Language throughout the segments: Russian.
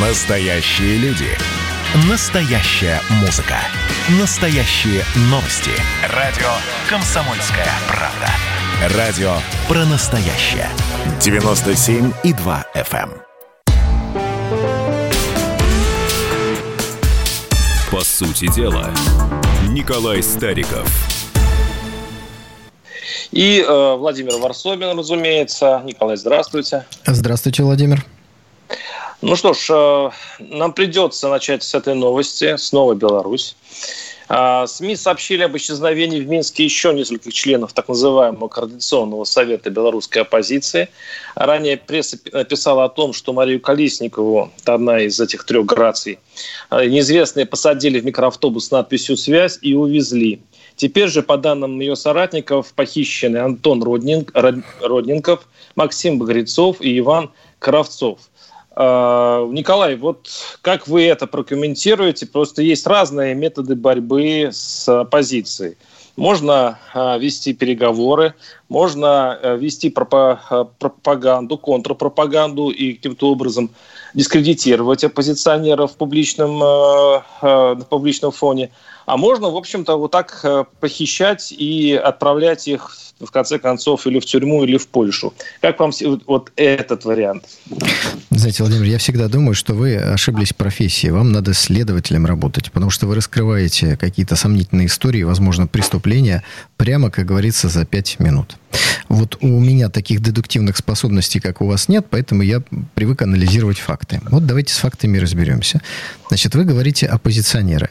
Настоящие люди. Настоящая музыка. Настоящие новости. Радио «Комсомольская правда». Радио про настоящее. 97,2 FM. По сути дела, Николай Стариков. И Владимир Варсобин, разумеется. Николай, здравствуйте. Здравствуйте, Владимир. Ну что ж, нам придется начать с этой новости. Снова Беларусь. СМИ сообщили об исчезновении в Минске еще нескольких членов так называемого Координационного совета белорусской оппозиции. Ранее пресса писала о том, что Марию Колесникову, одна из этих трех граций, неизвестные посадили в микроавтобус с надписью «Связь» и увезли. Теперь же, по данным ее соратников, похищены Антон Роднингов, Максим Богрецов и Иван Кравцов. Николай, вот как вы это прокомментируете? Просто есть разные методы борьбы с оппозицией. Можно вести переговоры, можно вести пропаганду, контрпропаганду и каким-то образом дискредитировать оппозиционеров на публичном фоне. А можно, в общем-то, вот так похищать и отправлять их, в конце концов, или в тюрьму, или в Польшу. Как вам вот этот вариант? Знаете, Владимир, я всегда думаю, что вы ошиблись в профессии. Вам надо следователем работать, потому что вы раскрываете какие-то сомнительные истории, возможно, преступления, прямо, как говорится, за 5 минут. Вот у меня таких дедуктивных способностей, как у вас, нет, поэтому я привык анализировать факты. Вот давайте с фактами разберемся. Значит, вы говорите оппозиционеры.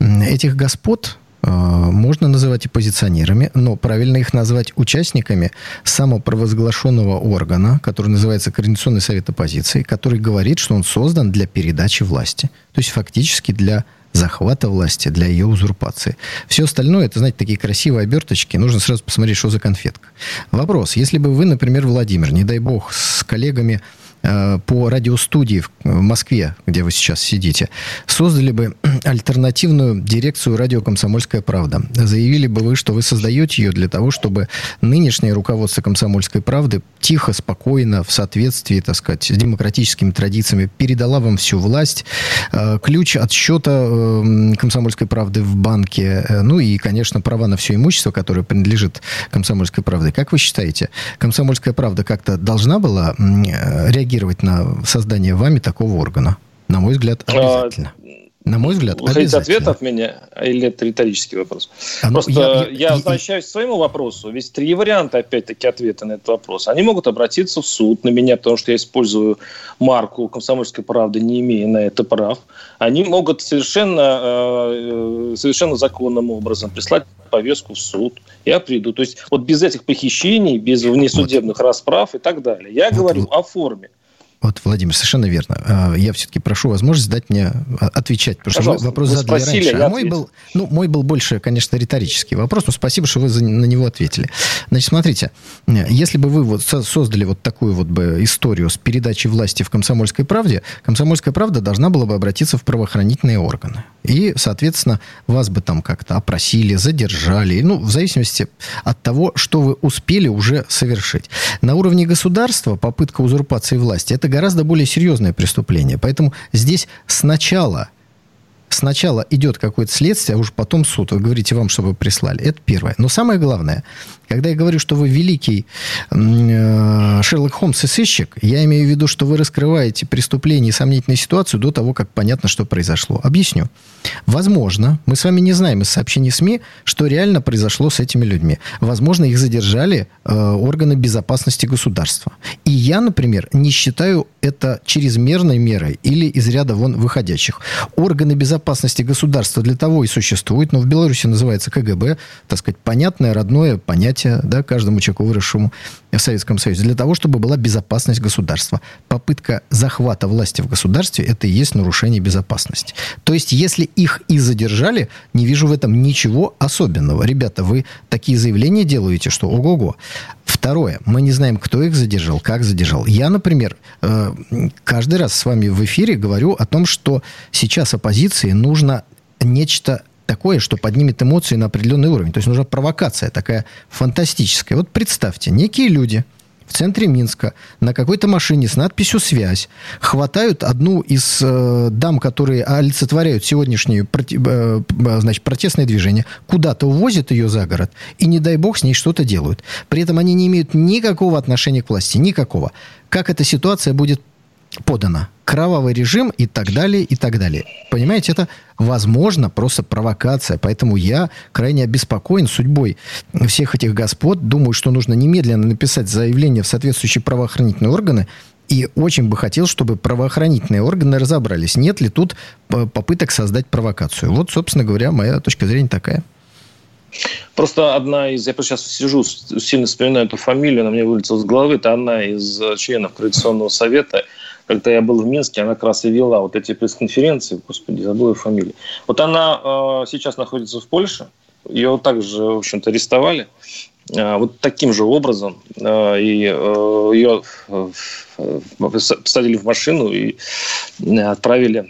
Этих господ можно называть оппозиционерами, но правильно их назвать участниками самопровозглашенного органа, который называется Координационный совет оппозиции, который говорит, что он создан для передачи власти. То есть фактически для захвата власти, для ее узурпации. Все остальное, это, знаете, такие красивые оберточки. Нужно сразу посмотреть, что за конфетка. Вопрос. Если бы вы, например, Владимир, не дай бог, с коллегами по радиостудии в Москве, где вы сейчас сидите, создали бы альтернативную дирекцию «Радио Комсомольская правда». Заявили бы вы, что вы создаете ее для того, чтобы нынешнее руководство «Комсомольской правды» тихо, спокойно, в соответствии, так сказать, с демократическими традициями передала вам всю власть, ключ от счета «Комсомольской правды» в банке, ну и, конечно, права на все имущество, которое принадлежит «Комсомольской правде». Как вы считаете, «Комсомольская правда» как-то должна была реагировать на создание вами такого органа? На мой взгляд, обязательно. На мой взгляд, обязательно. Ответ от меня или это риторический вопрос? Просто я возвращаюсь к своему вопросу. Ведь три варианта, опять-таки, ответа на этот вопрос. Они могут обратиться в суд на меня, потому что я использую марку «Комсомольской правды», не имея на это прав. Они могут совершенно законным образом прислать повестку в суд. Я приду. То есть вот без этих похищений, без внесудебных расправ и так далее. Я говорю о форме. Вот, Владимир, совершенно верно. Я все-таки прошу возможность дать мне отвечать, потому что вопрос задали раньше. А мой был больше, конечно, риторический вопрос, но спасибо, что вы на него ответили. Значит, смотрите, если бы вы вот создали вот такую вот бы историю с передачей власти в «Комсомольской правде», «Комсомольская правда» должна была бы обратиться в правоохранительные органы. И, соответственно, вас бы там как-то опросили, задержали, ну, в зависимости от того, что вы успели уже совершить. На уровне государства попытка узурпации власти – это гораздо более серьезное преступление. Поэтому здесь сначала идет какое-то следствие, а уже потом суд. Вы говорите, вам, чтобы прислали. Это первое. Но самое главное, когда я говорю, что вы великий Шерлок Холмс и сыщик, я имею в виду, что вы раскрываете преступление и сомнительную ситуацию до того, как понятно, что произошло. Объясню. Возможно, мы с вами не знаем из сообщений СМИ, что реально произошло с этими людьми. Возможно, их задержали органы безопасности государства. И я, например, не считаю это чрезмерной мерой или из ряда вон выходящих. Органы безопасности государства для того и существуют, но в Беларуси называется КГБ, так сказать, понятное, родное понятие, да, каждому человеку, выросшему в Советском Союзе, для того, чтобы была безопасность государства. Попытка захвата власти в государстве – это и есть нарушение безопасности. То есть, если их и задержали, не вижу в этом ничего особенного. Ребята, вы такие заявления делаете, что ого-го. Второе. Мы не знаем, кто их задержал, как задержал. Я, например, каждый раз с вами в эфире говорю о том, что сейчас оппозиции нужно нечто такое, что поднимет эмоции на определенный уровень. То есть нужна провокация такая фантастическая. Вот представьте, некие люди в центре Минска на какой-то машине с надписью «Связь» хватают одну из дам, которые олицетворяют сегодняшние протестные движения, куда-то увозят ее за город, и, не дай бог, с ней что-то делают. При этом они не имеют никакого отношения к власти, никакого. Как эта ситуация будет подана? Кровавый режим и так далее, и так далее. Понимаете, это, возможно, просто провокация. Поэтому я крайне обеспокоен судьбой всех этих господ. Думаю, что нужно немедленно написать заявление в соответствующие правоохранительные органы. И очень бы хотел, чтобы правоохранительные органы разобрались, нет ли тут попыток создать провокацию. Вот, собственно говоря, моя точка зрения такая. Просто одна из... Я просто сейчас сижу, сильно вспоминаю эту фамилию, она мне вылетела из головы. Это одна из членов Координационного совета. Когда я был в Минске, она как раз и вела вот эти пресс-конференции. Господи, забыл ее фамилию. Вот она сейчас находится в Польше. Ее также, в общем-то, арестовали. Вот таким же образом. И ее посадили в машину и отправили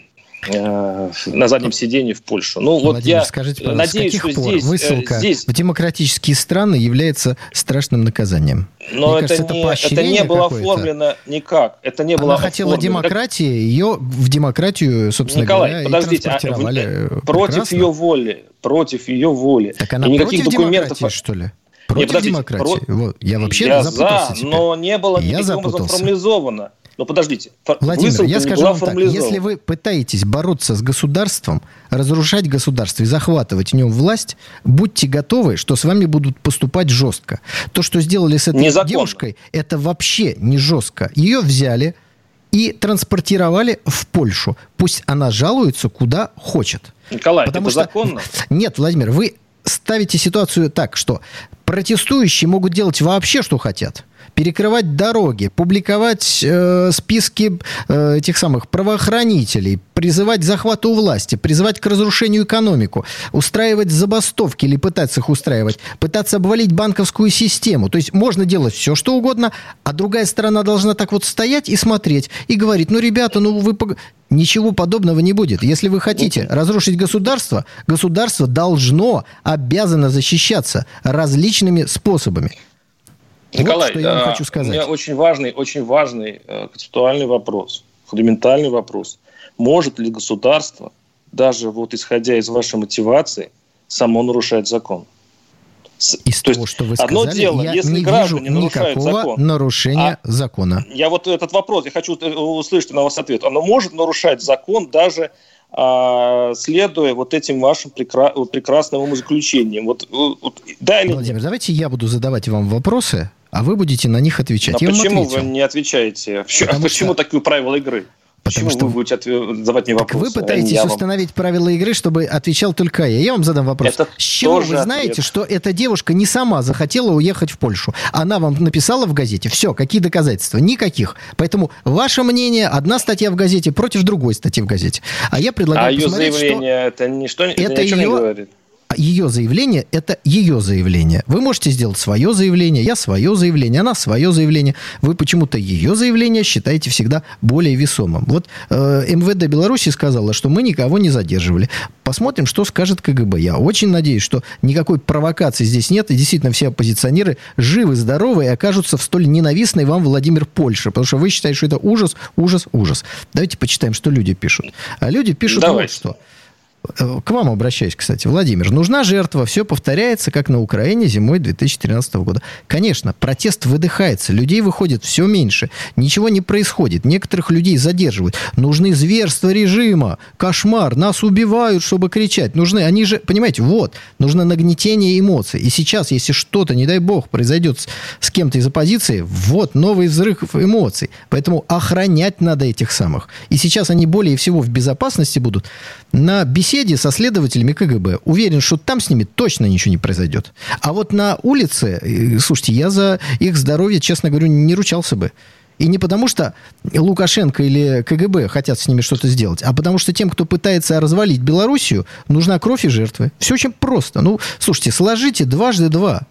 на заднем сиденье в Польшу. Ну, Владимир, вот я скажите, пожалуйста, надеюсь, с каких пор высылка в демократические страны является страшным наказанием? Но мне кажется, это поощрение какое-то. Это не было оформлено никак. Это не было. Она хотела демократии, ее в демократию, собственно говоря, подождите, и транспортировали. Против ее воли. Так она и против демократии, что ли? Против демократии. Вот. Я вообще запутался теперь. Но не было никаким образом формализовано. Но подождите. Владимир, я скажу вам так. Если вы пытаетесь бороться с государством, разрушать государство и захватывать в нем власть, будьте готовы, что с вами будут поступать жестко. То, что сделали с этой девушкой, это вообще не жестко. Ее взяли и транспортировали в Польшу. Пусть она жалуется куда хочет. Николай, потому это законно? Нет, Владимир, вы ставите ситуацию так, что протестующие могут делать вообще, что хотят. Перекрывать дороги, публиковать списки этих самых правоохранителей, призывать к захвату власти, призывать к разрушению экономику, устраивать забастовки или пытаться их устраивать, пытаться обвалить банковскую систему. То есть можно делать все, что угодно, а другая сторона должна так вот стоять и смотреть, и говорить, ну, ребята, ну, вы... Ничего подобного не будет. Если вы хотите разрушить государство, государство должно, обязано защищаться различными способами. Николай, вот, что я хочу сказать. У меня очень важный концептуальный вопрос, фундаментальный вопрос. Может ли государство, даже вот исходя из вашей мотивации, само нарушать закон? Из то того, есть, что вы сказали, одно дело, я если не вижу никакого нарушения закона. Я вот этот вопрос, я хочу услышать на вас ответ. Оно может нарушать закон даже... следуя вот этим вашим прекрасным умозаключениям. Владимир, давайте я буду задавать вам вопросы, а вы будете на них отвечать. А почему вы не отвечаете? Почему такие правила игры? Потому почему что вы будете задавать мне вопросы? Вы пытаетесь установить правила игры, чтобы отвечал только я. Я вам задам вопрос. С чего вы знаете, что эта девушка не сама захотела уехать в Польшу? Она вам написала в газете. Все, какие доказательства? Никаких. Поэтому ваше мнение, одна статья в газете против другой статьи в газете. А я предлагаю посмотреть, что... А ее заявление, это ни о чем не говорит. Ее заявление – это ее заявление. Вы можете сделать свое заявление, я свое заявление, она свое заявление. Вы почему-то ее заявление считаете всегда более весомым. Вот МВД Беларуси сказала, что мы никого не задерживали. Посмотрим, что скажет КГБ. Я очень надеюсь, что никакой провокации здесь нет, и действительно все оппозиционеры живы-здоровы и окажутся в столь ненавистной вам, Владимир, Польше, потому что вы считаете, что это ужас, ужас, ужас. Давайте почитаем, что люди пишут. А люди пишут вот что. К вам обращаюсь, кстати. Владимир, нужна жертва. Все повторяется, как на Украине зимой 2013 года. Конечно, протест выдыхается. Людей выходит все меньше. Ничего не происходит. Некоторых людей задерживают. Нужны зверства режима. Кошмар. Нас убивают, чтобы кричать. Нужны, они же, понимаете, вот. Нужно нагнетение эмоций. И сейчас, если что-то, не дай бог, произойдет с кем-то из оппозиции, вот новый взрыв эмоций. Поэтому охранять надо этих самых. И сейчас они более всего в безопасности будут на беседе со следователями КГБ. Уверен, что там с ними точно ничего не произойдет. А вот на улице, слушайте, я за их здоровье, честно говорю, не ручался бы. И не потому, что Лукашенко или КГБ хотят с ними что-то сделать, а потому что тем, кто пытается развалить Белоруссию, нужна кровь и жертвы. Все очень просто. Ну, слушайте, сложите 2 × 2.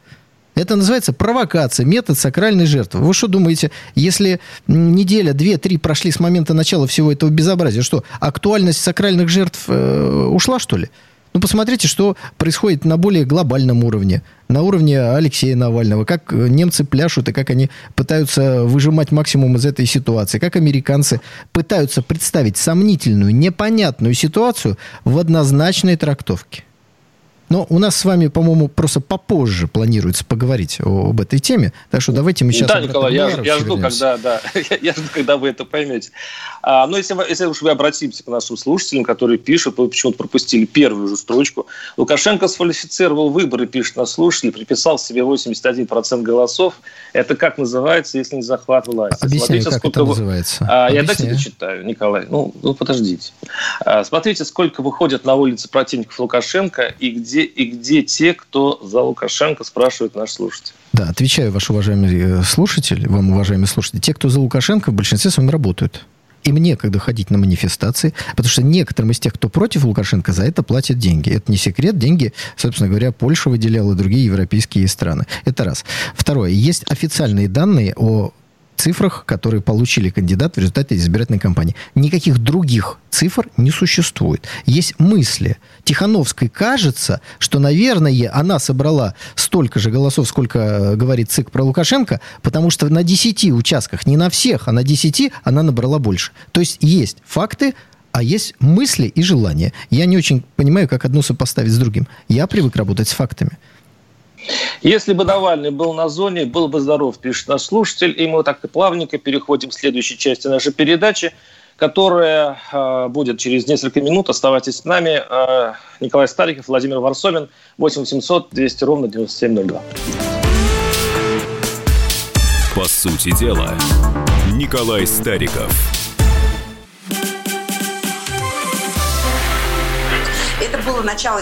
Это называется провокация, метод сакральной жертвы. Вы что думаете, если неделя, 2-3 прошли с момента начала всего этого безобразия, что актуальность сакральных жертв ушла, что ли? Ну, посмотрите, что происходит на более глобальном уровне. На уровне Алексея Навального. Как немцы пляшут и как они пытаются выжимать максимум из этой ситуации. Как американцы пытаются представить сомнительную, непонятную ситуацию в однозначной трактовке. Но у нас с вами, по-моему, просто попозже планируется поговорить об этой теме. Так что давайте мы сейчас... Да, Николай, я жду, когда вы это поймете. Но если уж вы обратимся к нашим слушателям, которые пишут, вы почему-то пропустили первую же строчку. Лукашенко сфальсифицировал выборы, пишет наш слушатель, приписал себе 81% голосов. Это как называется, если не захват власти? Объясняю, смотрите, как это называется. Я дайте дочитаю, Николай. Ну, подождите. Смотрите, сколько выходят на улицы противников Лукашенко и где те, кто за Лукашенко, спрашивает наш слушатель. Да, отвечаю, ваш уважаемый слушатель, вам, уважаемые слушатели, те, кто за Лукашенко, в большинстве своем работают. Им некогда ходить на манифестации, потому что некоторым из тех, кто против Лукашенко, за это платят деньги. Это не секрет. Деньги, собственно говоря, Польша выделяла и другие европейские страны. Это раз. Второе. Есть официальные данные о цифрах, которые получили кандидат в результате избирательной кампании. Никаких других цифр не существует. Есть мысли. Тихановской кажется, что, наверное, она собрала столько же голосов, сколько говорит ЦИК про Лукашенко, потому что на 10 участках, не на всех, а на 10 она набрала больше. То есть факты, а есть мысли и желания. Я не очень понимаю, как одно сопоставить с другим. Я привык работать с фактами. Если бы Навальный был на зоне, был бы здоров, пишет наш слушатель. И мы так и плавненько переходим к следующей части нашей передачи, которая будет через несколько минут. Оставайтесь с нами. Николай Стариков, Владимир Варсобин, 8-800-200-97-02. По сути дела, Николай Стариков. Это было начало...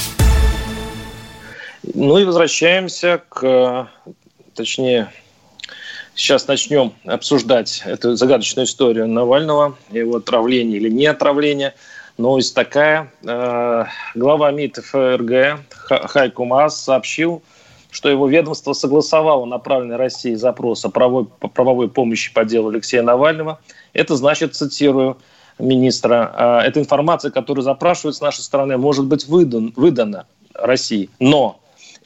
Ну и возвращаемся сейчас начнем обсуждать эту загадочную историю Навального, его отравление или не отравление. Новость такая. Глава МИД ФРГ Хайко Маас сообщил, что его ведомство согласовало направленный России запрос о правовой помощи по делу Алексея Навального. Это значит, цитирую министра, «эта информация, которую запрашивают с нашей стороны, может быть выдана России, но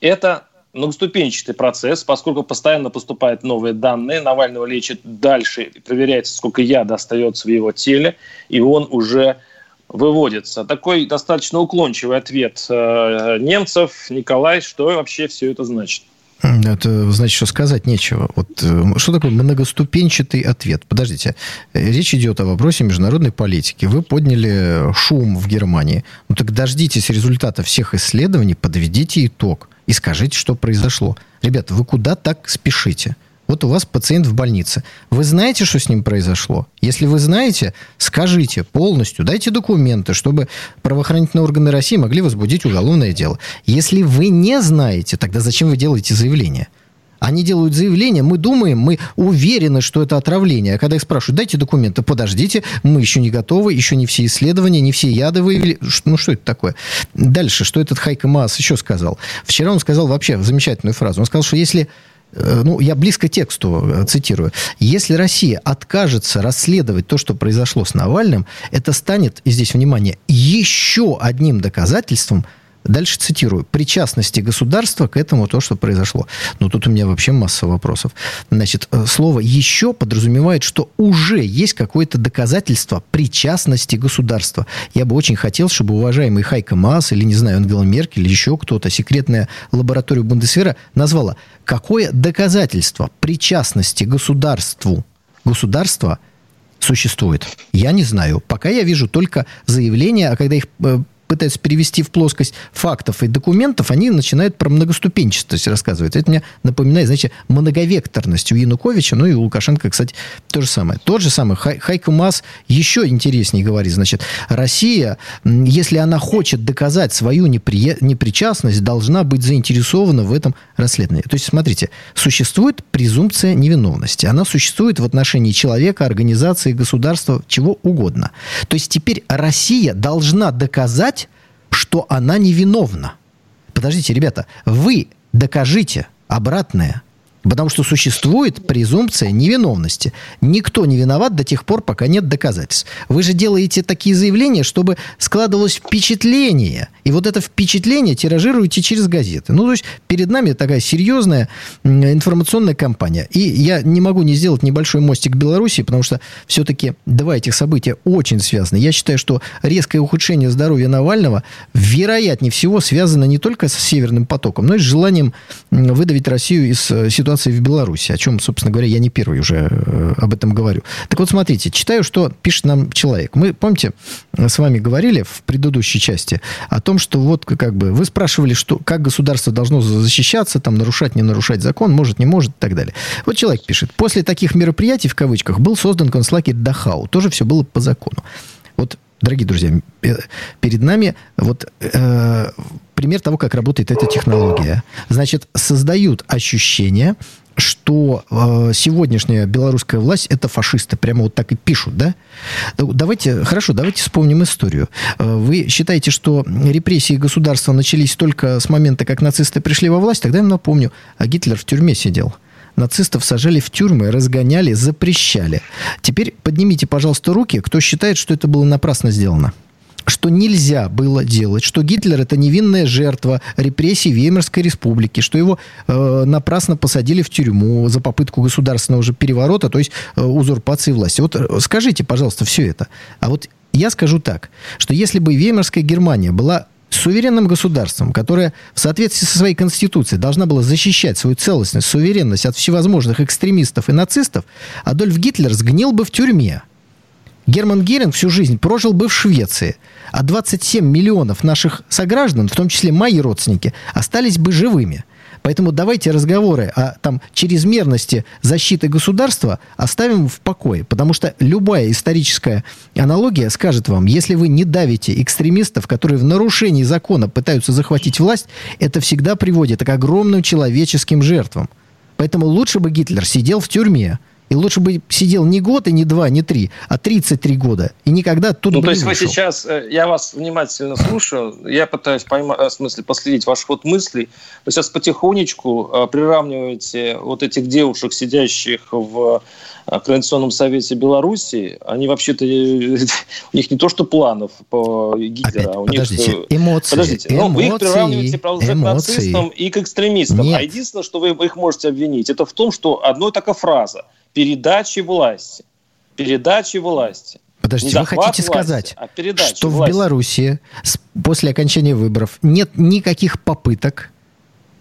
это многоступенчатый процесс, поскольку постоянно поступают новые данные, Навального лечат дальше, проверяется, сколько яда остается в его теле, и он уже выводится». Такой достаточно уклончивый ответ немцев. Николай, что вообще все это значит? Это значит, что сказать нечего. Вот что такое многоступенчатый ответ? Подождите. Речь идет о вопросе международной политики. Вы подняли шум в Германии. Ну так дождитесь результата всех исследований, подведите итог и скажите, что произошло. Ребята, вы куда так спешите? Вот у вас пациент в больнице. Вы знаете, что с ним произошло? Если вы знаете, скажите полностью, дайте документы, чтобы правоохранительные органы России могли возбудить уголовное дело. Если вы не знаете, тогда зачем вы делаете заявление? Они делают заявление, мы думаем, мы уверены, что это отравление. А когда их спрашивают, дайте документы, подождите, мы еще не готовы, еще не все исследования, не все яды выявили. Ну, что это такое? Дальше, что этот Хайко Маас еще сказал? Вчера он сказал вообще замечательную фразу. Он сказал, что если... Ну, я близко тексту цитирую. «Если Россия откажется расследовать то, что произошло с Навальным, это станет, и здесь внимание, еще одним доказательством, дальше цитирую, причастности государства к этому то, что произошло». Ну, тут у меня вообще масса вопросов. Значит, слово «еще» подразумевает, что уже есть какое-то доказательство причастности государства. Я бы очень хотел, чтобы уважаемый Хайко Маас или, не знаю, Ангела Меркель или еще кто-то, секретная лаборатория Бундесвера назвала, какое доказательство причастности государства существует. Я не знаю. Пока я вижу только заявления, а когда их пытаются перевести в плоскость фактов и документов, они начинают про многоступенчатость рассказывать. Это мне напоминает, знаете, многовекторность у Януковича, ну и у Лукашенко, кстати, то же самое. Тот же самый Хайко Маас еще интереснее говорит, значит, Россия, если она хочет доказать свою непричастность, должна быть заинтересована в этом расследовании. То есть, смотрите, существует презумпция невиновности. Она существует в отношении человека, организации, государства, чего угодно. То есть, теперь Россия должна доказать, что она невиновна. Подождите, ребята, вы докажите обратное. Потому что существует презумпция невиновности. Никто не виноват до тех пор, пока нет доказательств. Вы же делаете такие заявления, чтобы складывалось впечатление. И вот это впечатление тиражируете через газеты. Ну, то есть перед нами такая серьезная информационная кампания. И я не могу не сделать небольшой мостик к Беларуси, потому что все-таки два этих события очень связаны. Я считаю, что резкое ухудшение здоровья Навального, вероятнее всего, связано не только с Северным потоком, но и с желанием выдавить Россию из ситуации в Беларуси, о чем, собственно говоря, я не первый уже об этом говорю. Так вот, смотрите, читаю, что пишет нам человек. Мы, помните, с вами говорили в предыдущей части о том, что вот как бы вы спрашивали, что, как государство должно защищаться, там, нарушать, не нарушать закон, может, не может и так далее. Вот человек пишет. После таких мероприятий, в кавычках, был создан концлагерь Дахау. Тоже все было по закону. Вот, дорогие друзья, перед нами вот пример того, как работает эта технология. Значит, создают ощущение, что сегодняшняя белорусская власть – это фашисты. Прямо вот так и пишут, да? Давайте вспомним историю. Вы считаете, что репрессии государства начались только с момента, как нацисты пришли во власть? Тогда я вам напомню, Гитлер в тюрьме сидел. Нацистов сажали в тюрьмы, разгоняли, запрещали. Теперь поднимите, пожалуйста, руки, кто считает, что это было напрасно сделано. Что нельзя было делать, что Гитлер – это невинная жертва репрессий Веймарской республики, что его напрасно посадили в тюрьму за попытку государственного же переворота, то есть узурпации власти. Вот скажите, пожалуйста, все это. А вот я скажу так, что если бы Веймарская Германия была суверенным государством, которое в соответствии со своей конституцией должна была защищать свою целостность, суверенность от всевозможных экстремистов и нацистов, Адольф Гитлер сгнил бы в тюрьме. Герман Геринг всю жизнь прожил бы в Швеции, а 27 миллионов наших сограждан, в том числе мои родственники, остались бы живыми. Поэтому давайте разговоры о там, чрезмерности защиты государства оставим в покое. Потому что любая историческая аналогия скажет вам, если вы не давите экстремистов, которые в нарушении закона пытаются захватить власть, это всегда приводит к огромным человеческим жертвам. Поэтому лучше бы Гитлер сидел в тюрьме. И лучше бы сидел не год, и не два, не три, а 33 года. И никогда оттуда бы не вышел. Ну, то есть вы сейчас... Я вас внимательно слушаю. Я пытаюсь последить ваш ход мыслей. Вы сейчас потихонечку приравниваете вот этих девушек, сидящих в Координационном совете Беларуси. Они вообще-то... У них не то, что планов по Гитлеру. Эмоции. Вы их приравниваете, правда, к нацистам и к экстремистам. Нет. А единственное, что вы их можете обвинить, это в том, что одна такая фраза. Передачи власти. Подождите, вы хотите сказать, что в Беларуси после окончания выборов нет никаких попыток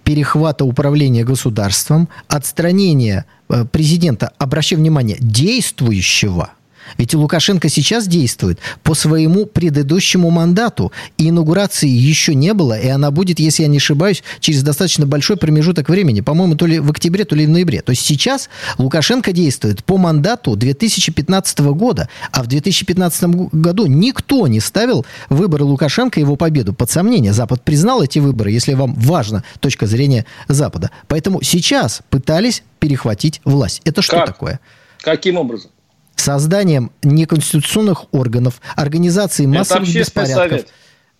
перехвата управления государством, отстранения президента, обращаю внимание, действующего. Ведь Лукашенко сейчас действует по своему предыдущему мандату. И инаугурации еще не было, и она будет, если я не ошибаюсь, через достаточно большой промежуток времени. По-моему, то ли в октябре, то ли в ноябре. То есть сейчас Лукашенко действует по мандату 2015 года. А в 2015 году никто не ставил выборы Лукашенко и его победу под сомнение. Запад признал эти выборы, если вам важна точка зрения Запада. Поэтому сейчас пытались перехватить власть. Это что такое? Каким образом? Созданием неконституционных органов, организацией массовых беспорядков.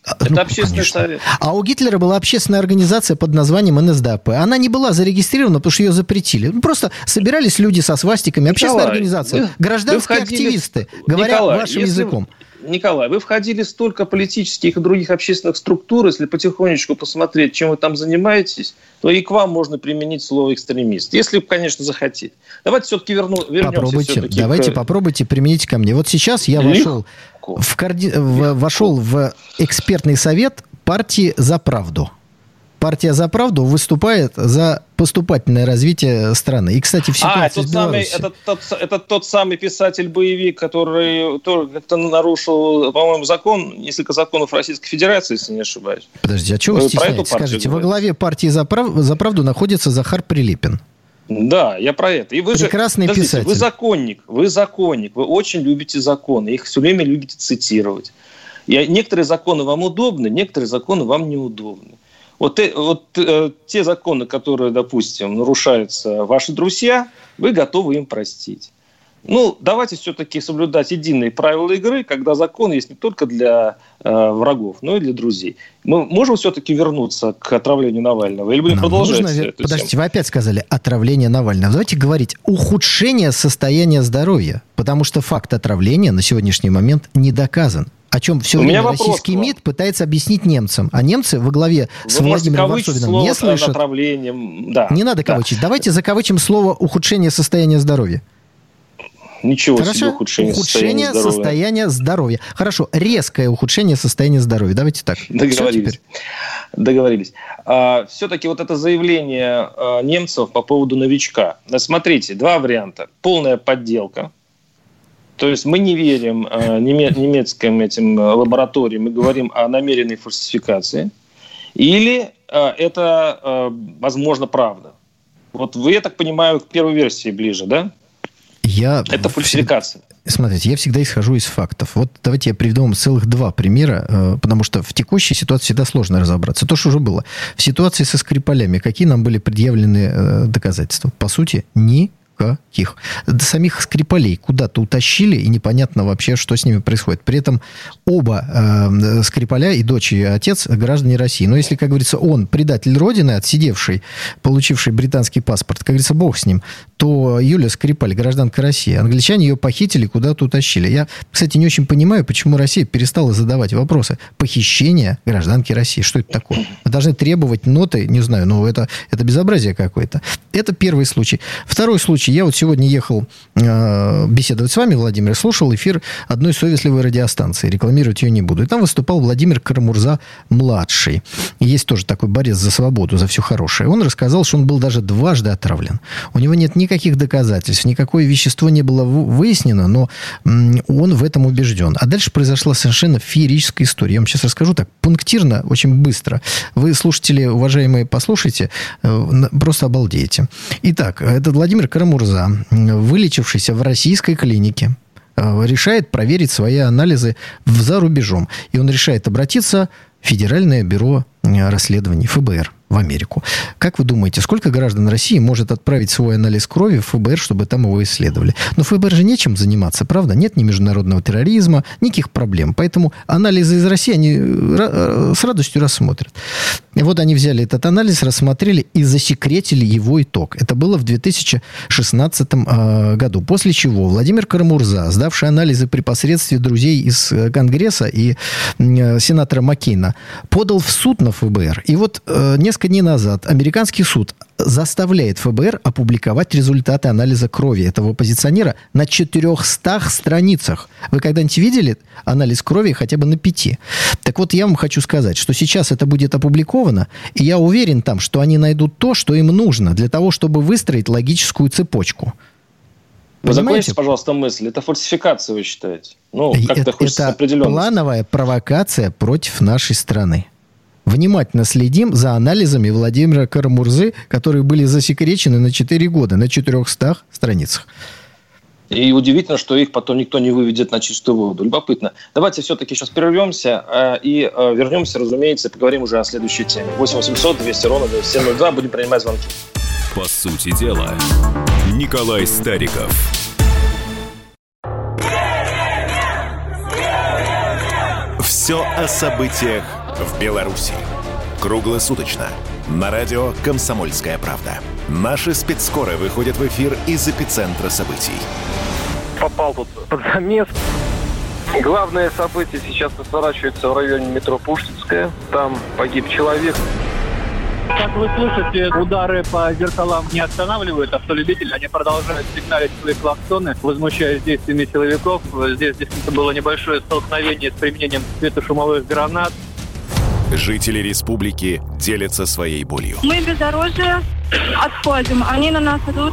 Это общественный совет. А у Гитлера была общественная организация под названием НСДАП. Она не была зарегистрирована, потому что ее запретили. Просто собирались люди со свастиками. Общественная организация. Гражданские активисты, говоря вашим языком. Николай, вы входили в столько политических и других общественных структур, если потихонечку посмотреть, чем вы там занимаетесь, то и к вам можно применить слово «экстремист», если, конечно, захотите. Давайте все-таки попробуйте применить ко мне. Вот сейчас я вошел в экспертный совет партии «За правду». Партия «За правду» выступает за поступательное развитие страны. И, кстати, в ситуации с Беларусью... Это тот самый писатель-боевик, который нарушил, по-моему, закон, несколько законов Российской Федерации, если не ошибаюсь. Подожди, а чего вы стесняетесь? Скажите, во главе партии «За правду» находится Захар Прилепин. Да, я про это. И вы прекрасный же, писатель. Вы законник. Вы очень любите законы. Их все время любите цитировать. И некоторые законы вам удобны, некоторые законы вам неудобны. Вот те законы, которые, допустим, нарушаются ваши друзья, вы готовы им простить. Ну, давайте все-таки соблюдать единые правила игры, когда закон есть не только для врагов, но и для друзей. Мы можем все-таки вернуться к отравлению Навального? Или будем продолжать? Подождите, вы опять сказали «отравление Навального». Давайте говорить «ухудшение состояния здоровья», потому что факт отравления на сегодняшний момент не доказан. О чем все время российский МИД пытается объяснить немцам. А немцы во главе с Владимиром Варсобиным не слышат. Да, не надо кавычить. Давайте закавычим слово «ухудшение состояния здоровья». Ничего себе ухудшение состояния здоровья. Хорошо, резкое ухудшение состояния здоровья. Давайте так. Договорились. Все-таки вот это заявление немцев по поводу новичка. Смотрите, два варианта. Полная подделка. То есть мы не верим немецким этим лабораториям и говорим о намеренной фальсификации. Или это, возможно, правда. Вот вы, я так понимаю, к первой версии ближе, да? Это фальсификация. Смотрите, я всегда исхожу из фактов. Вот давайте я приведу вам целых два примера, потому что в текущей ситуации всегда сложно разобраться. То, что уже было. В ситуации со Скрипалями какие нам были предъявлены доказательства? По сути, никаких. Самих Скрипалей куда-то утащили, и непонятно вообще, что с ними происходит. При этом оба Скрипаля, и дочь, и отец, граждане России. Но если, как говорится, он предатель Родины, отсидевший, получивший британский паспорт, как говорится, бог с ним, то Юлия Скрипаль, гражданка России. Англичане ее похитили, куда-то утащили. Я, кстати, не очень понимаю, почему Россия перестала задавать вопросы похищения гражданки России. Что это такое? Вы должны требовать ноты, не знаю, но это безобразие какое-то. Это первый случай. Второй случай. Я вот сегодня ехал беседовать с вами, Владимир, слушал эфир одной совестливой радиостанции, рекламировать ее не буду. И там выступал Владимир Кара-Мурза-младший. Есть тоже такой борец за свободу, за все хорошее. Он рассказал, что он был даже дважды отравлен. У него нет никаких доказательств, никакое вещество не было выяснено, но он в этом убежден. А дальше произошла совершенно феерическая история. Я вам сейчас расскажу так пунктирно, очень быстро. Вы, слушатели, уважаемые, послушайте, просто обалдеете. Итак, это Владимир Кара-Мурза, вылечившийся в российской клинике, решает проверить свои анализы за рубежом. И он решает обратиться в Федеральное бюро расследований, ФБР, в Америку. Как вы думаете, сколько граждан России может отправить свой анализ крови в ФБР, чтобы там его исследовали? Но ФБР же нечем заниматься, правда? Нет ни международного терроризма, никаких проблем. Поэтому анализы из России они с радостью рассмотрят. И вот они взяли этот анализ, рассмотрели и засекретили его итог. Это было в 2016 году. После чего Владимир Кара-Мурза, сдавший анализы при посредстве друзей из Конгресса и сенатора Маккейна, подал в суд на ФБР. И вот несколько дней назад американский суд заставляет ФБР опубликовать результаты анализа крови этого оппозиционера на 400 страницах. Вы когда-нибудь видели анализ крови хотя бы на 5? Так вот, я вам хочу сказать, что сейчас это будет опубликовано, и я уверен там, что они найдут то, что им нужно для того, чтобы выстроить логическую цепочку. Закончите, пожалуйста, мысль. Это фальсификация, вы считаете? Ну, как-то хочется определенности. Это плановая провокация против нашей страны. Внимательно следим за анализами Владимира Кара-Мурзы, которые были засекречены на 4 года, на 400 страницах. И удивительно, что их потом никто не выведет на чистую воду. Любопытно. Давайте все-таки сейчас прервемся и вернемся, разумеется, поговорим уже о следующей теме. 8-800-200-0702. Будем принимать звонки. По сути дела, Николай Стариков. Все о событиях в Беларуси. Круглосуточно. На радио «Комсомольская правда». Наши спецскоры выходят в эфир из эпицентра событий. Попал тут под замес. Главное событие сейчас разворачивается в районе метро Пушкинская. Там погиб человек. Как вы слышите, удары по зеркалам не останавливают автолюбителей. Они продолжают сигналить свои клаксоны, возмущаясь действиями силовиков. Здесь действительно было небольшое столкновение с применением светошумовых гранат. Жители республики делятся своей болью. Мы бездорожье отходим. Они на нас идут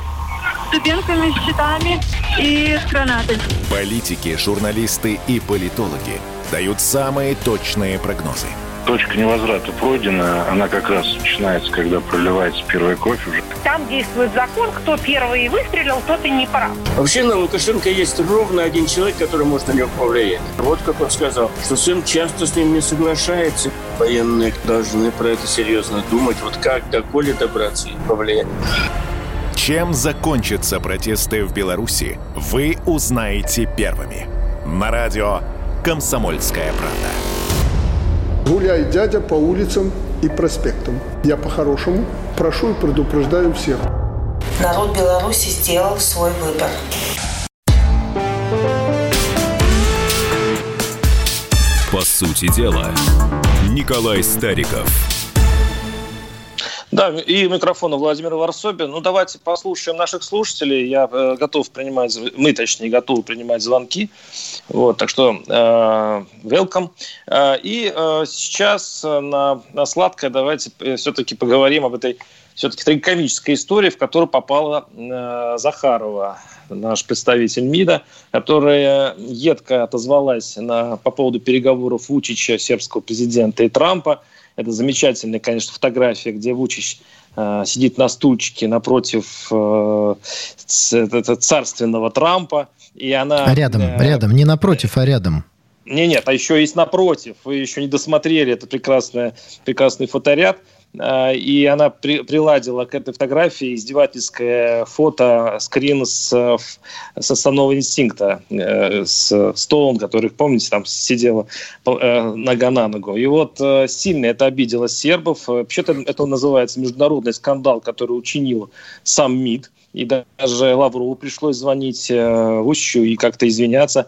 с дубинками, щитами и гранатами. Политики, журналисты и политологи дают самые точные прогнозы. Точка невозврата пройдена, она как раз начинается, когда проливается первая кровь уже. Там действует закон, кто первый выстрелил, тот и не прав. Вообще на Лукашенко есть ровно один человек, который может на него повлиять. Вот как он сказал, что сын часто с ним не соглашается. Военные должны про это серьезно думать, вот как до Коли добраться и повлиять. Чем закончатся протесты в Беларуси, вы узнаете первыми. На радио «Комсомольская правда». Гуляй, дядя, по улицам и проспектам. Я по-хорошему прошу и предупреждаю всех. Народ Беларуси сделал свой выбор. По сути дела, Николай Стариков. Да, и микрофон у Владимира Варсобина. Ну, давайте послушаем наших слушателей. Я готовы принимать звонки. Вот, так что welcome. Сейчас на сладкое давайте все-таки поговорим об этой все-таки трагикомической истории, в которую попала Захарова, наш представитель МИДа, которая едко отозвалась по поводу переговоров Вучича, сербского президента, и Трампа. Это замечательная, конечно, фотография, где Вучич сидит на стульчике напротив царственного Трампа. И она, рядом, не напротив, а рядом. Нет, а еще есть напротив. Вы еще не досмотрели этот прекрасный фоторяд. И она приладила к этой фотографии издевательское фото, скрин с основного инстинкта, с Стоун, который, помните, там сидела нога на ногу. И вот сильно это обидело сербов. Вообще-то это называется международный скандал, который учинил сам МИД. И даже Лаврову пришлось звонить Вучичу и как-то извиняться.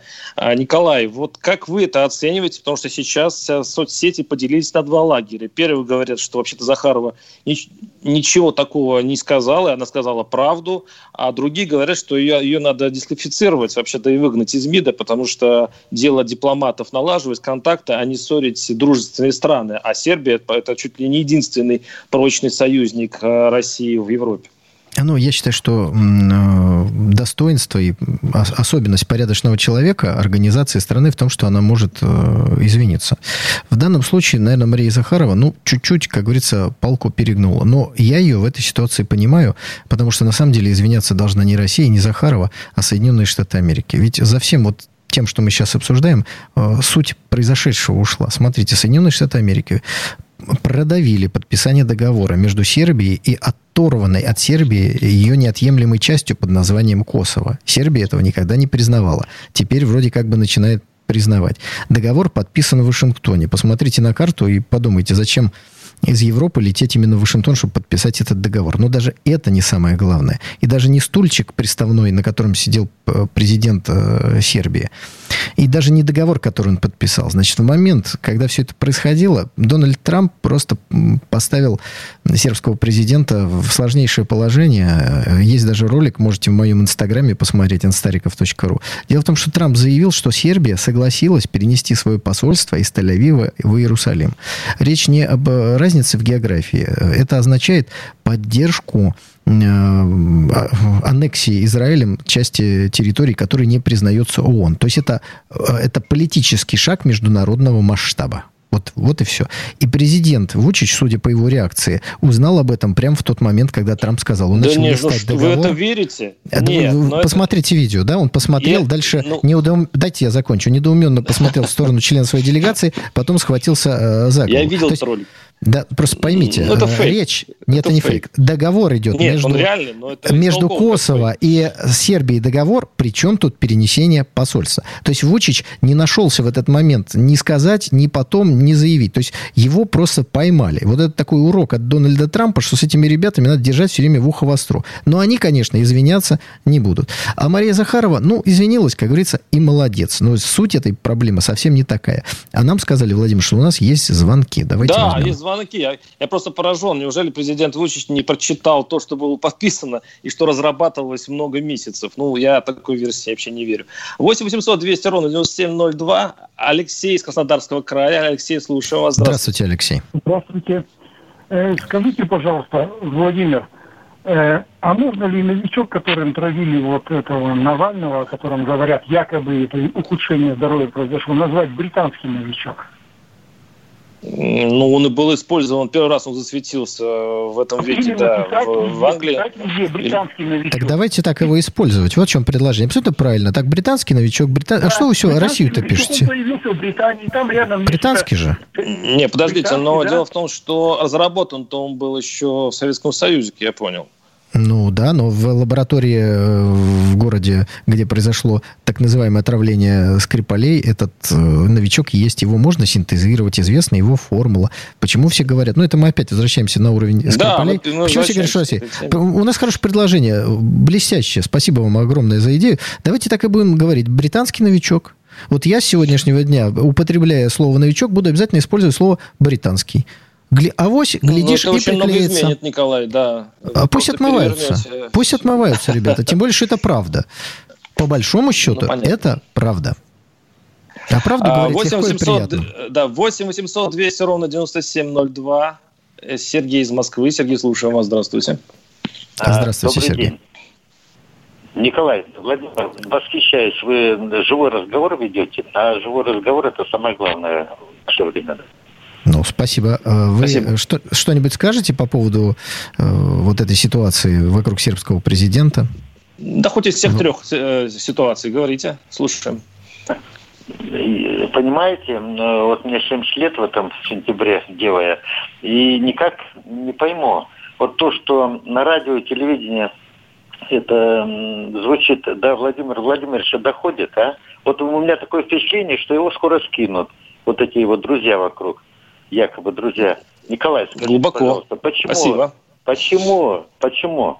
Николай, вот как вы это оцениваете? Потому что сейчас соцсети поделились на два лагеря. Первые говорят, что вообще-то Захарова ничего такого не сказала, и она сказала правду. А другие говорят, что ее надо дисквалифицировать, вообще-то и выгнать из МИДа, потому что дело дипломатов налаживать контакты, а не ссорить дружественные страны. А Сербия – это чуть ли не единственный прочный союзник России в Европе. Ну, я считаю, что достоинство и особенность порядочного человека, организации страны в том, что она может извиниться. В данном случае, наверное, Мария Захарова, чуть-чуть, как говорится, палку перегнула. Но я ее в этой ситуации понимаю, потому что, на самом деле, извиняться должна не Россия, не Захарова, а Соединенные Штаты Америки. Ведь за всем тем, что мы сейчас обсуждаем, суть произошедшего ушла. Смотрите, Соединенные Штаты Америки продавили подписание договора между Сербией и оторванной от Сербии ее неотъемлемой частью под названием Косово. Сербия этого никогда не признавала. Теперь вроде как бы начинает признавать. Договор подписан в Вашингтоне. Посмотрите на карту и подумайте, зачем из Европы лететь именно в Вашингтон, чтобы подписать этот договор. Но даже это не самое главное. И даже не стульчик приставной, на котором сидел президент Сербии. И даже не договор, который он подписал. Значит, в момент, когда все это происходило, Дональд Трамп просто поставил сербского президента в сложнейшее положение. Есть даже ролик, можете в моем инстаграме посмотреть, anstarikov.ru. Дело в том, что Трамп заявил, что Сербия согласилась перенести свое посольство из Тель-Авива в Иерусалим. Речь не об разницы в географии. Это означает поддержку аннексии Израилем части территорий, которые не признаются ООН. То есть это политический шаг международного масштаба. Вот и все. И президент Вучич, судя по его реакции, узнал об этом прямо в тот момент, когда Трамп сказал. Он начал листать договор. Вы это верите? Нет, посмотрите видео, да? Он посмотрел, дальше... Дайте я закончу. Недоуменно посмотрел в сторону члена своей делегации, потом схватился за голову. Я видел этот ролик. Да, просто поймите, речь... Нет, это не фейк. Договор идет между Косово и Сербией. Договор, причем тут перенесение посольства. То есть Вучич не нашелся в этот момент ни сказать, ни потом, не заявить. То есть его просто поймали. Вот это такой урок от Дональда Трампа, что с этими ребятами надо держать все время в ухо востро. Но они, конечно, извиняться не будут. А Мария Захарова, извинилась, как говорится, и молодец. Но суть этой проблемы совсем не такая. А нам сказали, Владимир, что у нас есть звонки. Давайте возьмем. Есть звонки. звонки. Я просто поражен. Неужели президент Вучич не прочитал то, что было подписано и что разрабатывалось много месяцев? Ну, я такой версии вообще не верю. 8-800-200-97-02. Алексей из Краснодарского края. Алексей, слушаю вас. Здравствуйте, Алексей. Здравствуйте. Скажите, пожалуйста, Владимир, а можно ли новичок, которым травили вот этого Навального, о котором говорят, якобы ухудшение здоровья произошло, назвать британским новичок? Ну, он и был использован. Первый раз он засветился в этом веке, да, в Англии. Так давайте так его использовать. Вот в чем предложение. Абсолютно правильно. Так, британский новичок. А что вы все Россию-то пишете? Британский же. Не, подождите, но дело в том, что разработан-то он был еще в Советском Союзе, я понял. Ну да, но в лаборатории в городе, где произошло так называемое отравление Скрипалей, этот новичок есть, его можно синтезировать, известна его формула. Почему все говорят? Ну это мы опять возвращаемся на уровень Скрипалей. Да, вот, почему все говорят, что Россия? У нас хорошее предложение, блестящее. Спасибо вам огромное за идею. Давайте так и будем говорить. Британский новичок. Вот я с сегодняшнего дня, употребляя слово «новичок», буду обязательно использовать слово «британский». Авось, глядишь, и приклеится. Изменит, Николай, да. А пусть отмываются. Пусть отмываются, ребята. Тем более, что это правда. По большому счету, это правда. А правду говорить легко и приятно. Да, 8-800-200-97-02. Сергей из Москвы. Сергей, слушаем вас. Здравствуйте. Здравствуйте, Сергей. Николай, Владимир, восхищаюсь. Вы живой разговор ведете, а живой разговор – это самое главное в наше время. Ну, спасибо. Вы что-нибудь скажете по поводу вот этой ситуации вокруг сербского президента? Да хоть из всех трех ситуаций. Говорите, слушаем. Понимаете, вот мне 70 лет в этом сентябре делая, и никак не пойму. Вот то, что на радио и телевидении это звучит, да, Владимир Владимирович доходит, а? Вот у меня такое впечатление, что его скоро скинут, вот эти его друзья вокруг. Якобы, друзья. Николай, скажите, глубоко, пожалуйста, почему? Спасибо. Почему?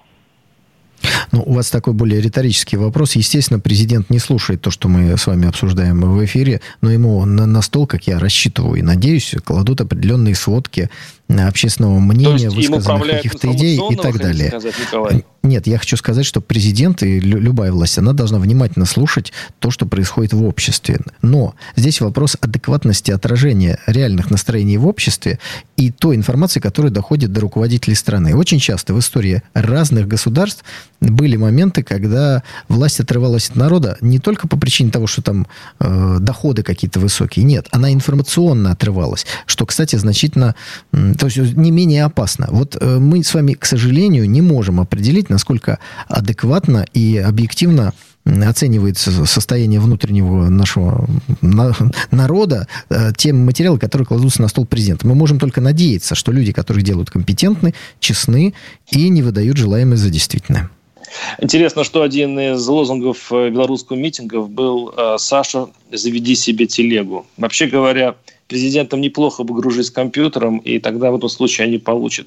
Ну, у вас такой более риторический вопрос. Естественно, президент не слушает то, что мы с вами обсуждаем в эфире, но ему на стол, как я рассчитываю и надеюсь, кладут определенные сводки общественного мнения, высказанных каких-то идей и так далее. Сказать, нет, я хочу сказать, что президент и любая власть, она должна внимательно слушать то, что происходит в обществе. Но здесь вопрос адекватности отражения реальных настроений в обществе и той информации, которая доходит до руководителей страны. Очень часто в истории разных государств были моменты, когда власть отрывалась от народа не только по причине того, что там доходы какие-то высокие. Нет, она информационно отрывалась, что, кстати, значительно... То есть не менее опасно. Вот мы с вами, к сожалению, не можем определить, насколько адекватно и объективно оценивается состояние внутреннего нашего народа тем материалом, который кладутся на стол президента. Мы можем только надеяться, что люди, которых делают, компетентны, честны и не выдают желаемое за действительное. Интересно, что один из лозунгов белорусского митинга был «Саша, заведи себе телегу». Вообще говоря, президентам неплохо бы гружить с компьютером, и тогда в этом случае они получат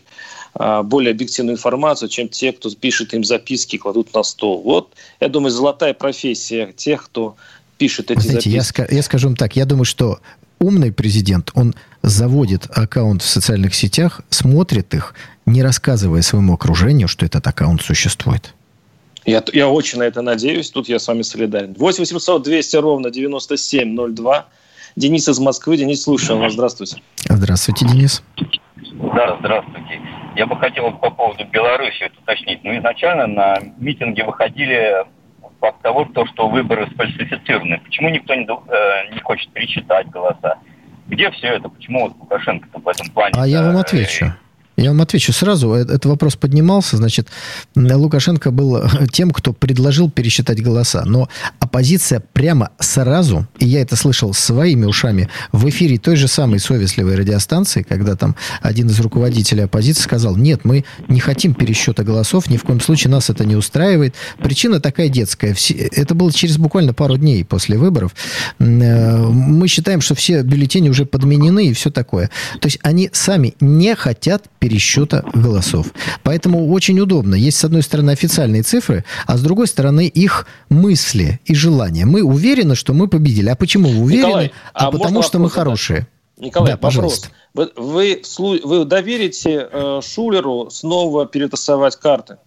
более объективную информацию, чем те, кто пишет им записки и кладут на стол. Вот, я думаю, золотая профессия тех, кто пишет эти записки. Я скажу вам так, я думаю, что умный президент, он заводит аккаунт в социальных сетях, смотрит их, не рассказывая своему окружению, что этот аккаунт существует. Я очень на это надеюсь, тут я с вами солидарен. 8-800-200-97-02. Денис из Москвы. Денис, слушаю вас. Здравствуйте. Здравствуйте, Денис. Да, здравствуйте. Я бы хотел по поводу Беларуси это уточнить. Ну, изначально на митинги выходили факт того, что выборы сфальсифицированы. Почему никто не хочет перечитать голоса? Где все это? Почему вот Лукашенко-то в этом плане... А я вам отвечу. Я вам отвечу сразу. Этот вопрос поднимался. Значит, Лукашенко был тем, кто предложил пересчитать голоса. Но оппозиция прямо сразу, и я это слышал своими ушами, в эфире той же самой совестливой радиостанции, когда там один из руководителей оппозиции сказал, нет, мы не хотим пересчета голосов, ни в коем случае нас это не устраивает. Причина такая детская. Это было через буквально пару дней после выборов. Мы считаем, что все бюллетени уже подменены и все такое. То есть они сами не хотят пересчета голосов. Поэтому очень удобно. Есть, с одной стороны, официальные цифры, а с другой стороны, их мысли и желания. Мы уверены, что мы победили. А почему вы уверены? Николай, а потому что мы хорошие. Николай, да, вопрос. Вы доверите Шулеру снова перетасовать карты?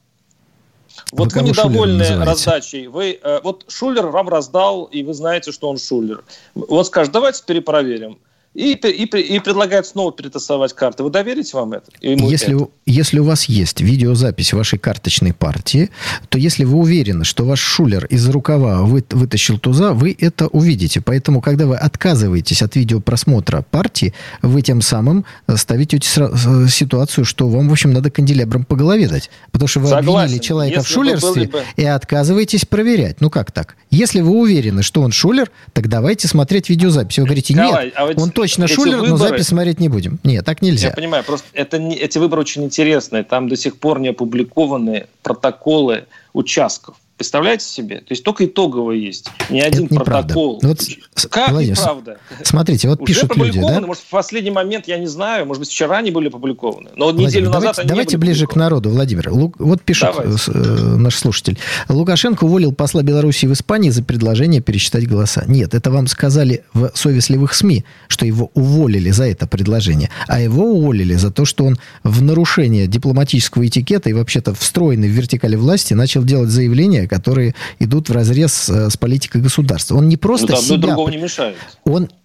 Вот вы недовольны раздачей. Вот Шулер вам раздал, и вы знаете, что он Шулер. Он скажет, давайте перепроверим. И предлагает снова перетасовать карты. Вы доверите вам это? Если у вас есть видеозапись вашей карточной партии, то если вы уверены, что ваш Шулер из рукава вытащил туза, вы это увидите. Поэтому, когда вы отказываетесь от видеопросмотра партии, вы тем самым ставите ситуацию, что вам, в общем, надо канделябром по голове дать. Потому что вы обвинили человека в шулерстве и отказываетесь проверять. Ну как так? Если вы уверены, что он Шулер, так давайте смотреть видеозапись. Вы говорите, нет, он точно Шулер, но запись смотреть не будем. Нет, так нельзя. Я понимаю, просто эти выборы очень интересные. Там до сих пор не опубликованы протоколы участков. Представляете себе? То есть только итоговые есть. Ни один протокол. Вот, как неправда? Смотрите, вот уже пишут люди, да? Может, в последний момент, я не знаю, может быть, вчера они были опубликованы, но вот неделю назад они не были. Давайте ближе к народу, Владимир. Вот пишет наш слушатель. Лукашенко уволил посла Беларуси в Испании за предложение пересчитать голоса. Нет, это вам сказали в совестливых СМИ, что его уволили за это предложение. А его уволили за то, что он в нарушение дипломатического этикета и вообще-то встроенный в вертикали власти начал делать заявление, которые идут вразрез с политикой государства. Он не просто себя... другому не мешает.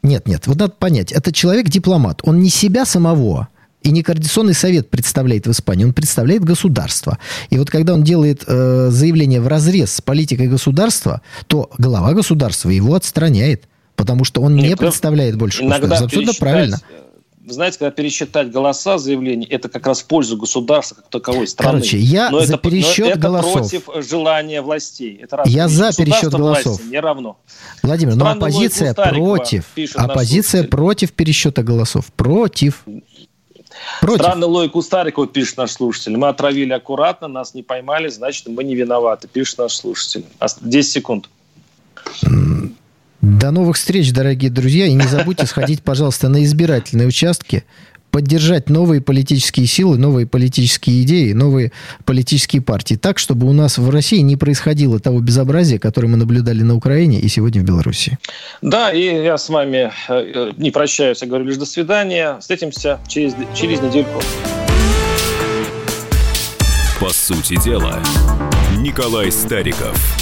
Нет. Вот надо понять. Это человек-дипломат. Он не себя самого и не Координационный совет представляет в Испании. Он представляет государство. И вот когда он делает заявление вразрез с политикой государства, то глава государства его отстраняет. Потому что он не представляет больше государства. Абсолютно правильно. Знаете, когда пересчитать голоса заявлений, это как раз в пользу государства как таковой страны. Короче, я за пересчет голосов. Это против желания властей. Это я за пересчет голосов. Не равно. Владимир, странный, но оппозиция против. Оппозиция против пересчета голосов. Против. Странную логику Старикова, пишет наш слушатель. Мы отравили аккуратно, нас не поймали, значит, мы не виноваты, пишет наш слушатель. 10 секунд. До новых встреч, дорогие друзья. И не забудьте сходить, пожалуйста, на избирательные участки, поддержать новые политические силы, новые политические идеи, новые политические партии. Так, чтобы у нас в России не происходило того безобразия, которое мы наблюдали на Украине и сегодня в Беларуси. Да, и я с вами не прощаюсь, я говорю лишь до свидания. Встретимся через недельку. По сути дела, Николай Стариков.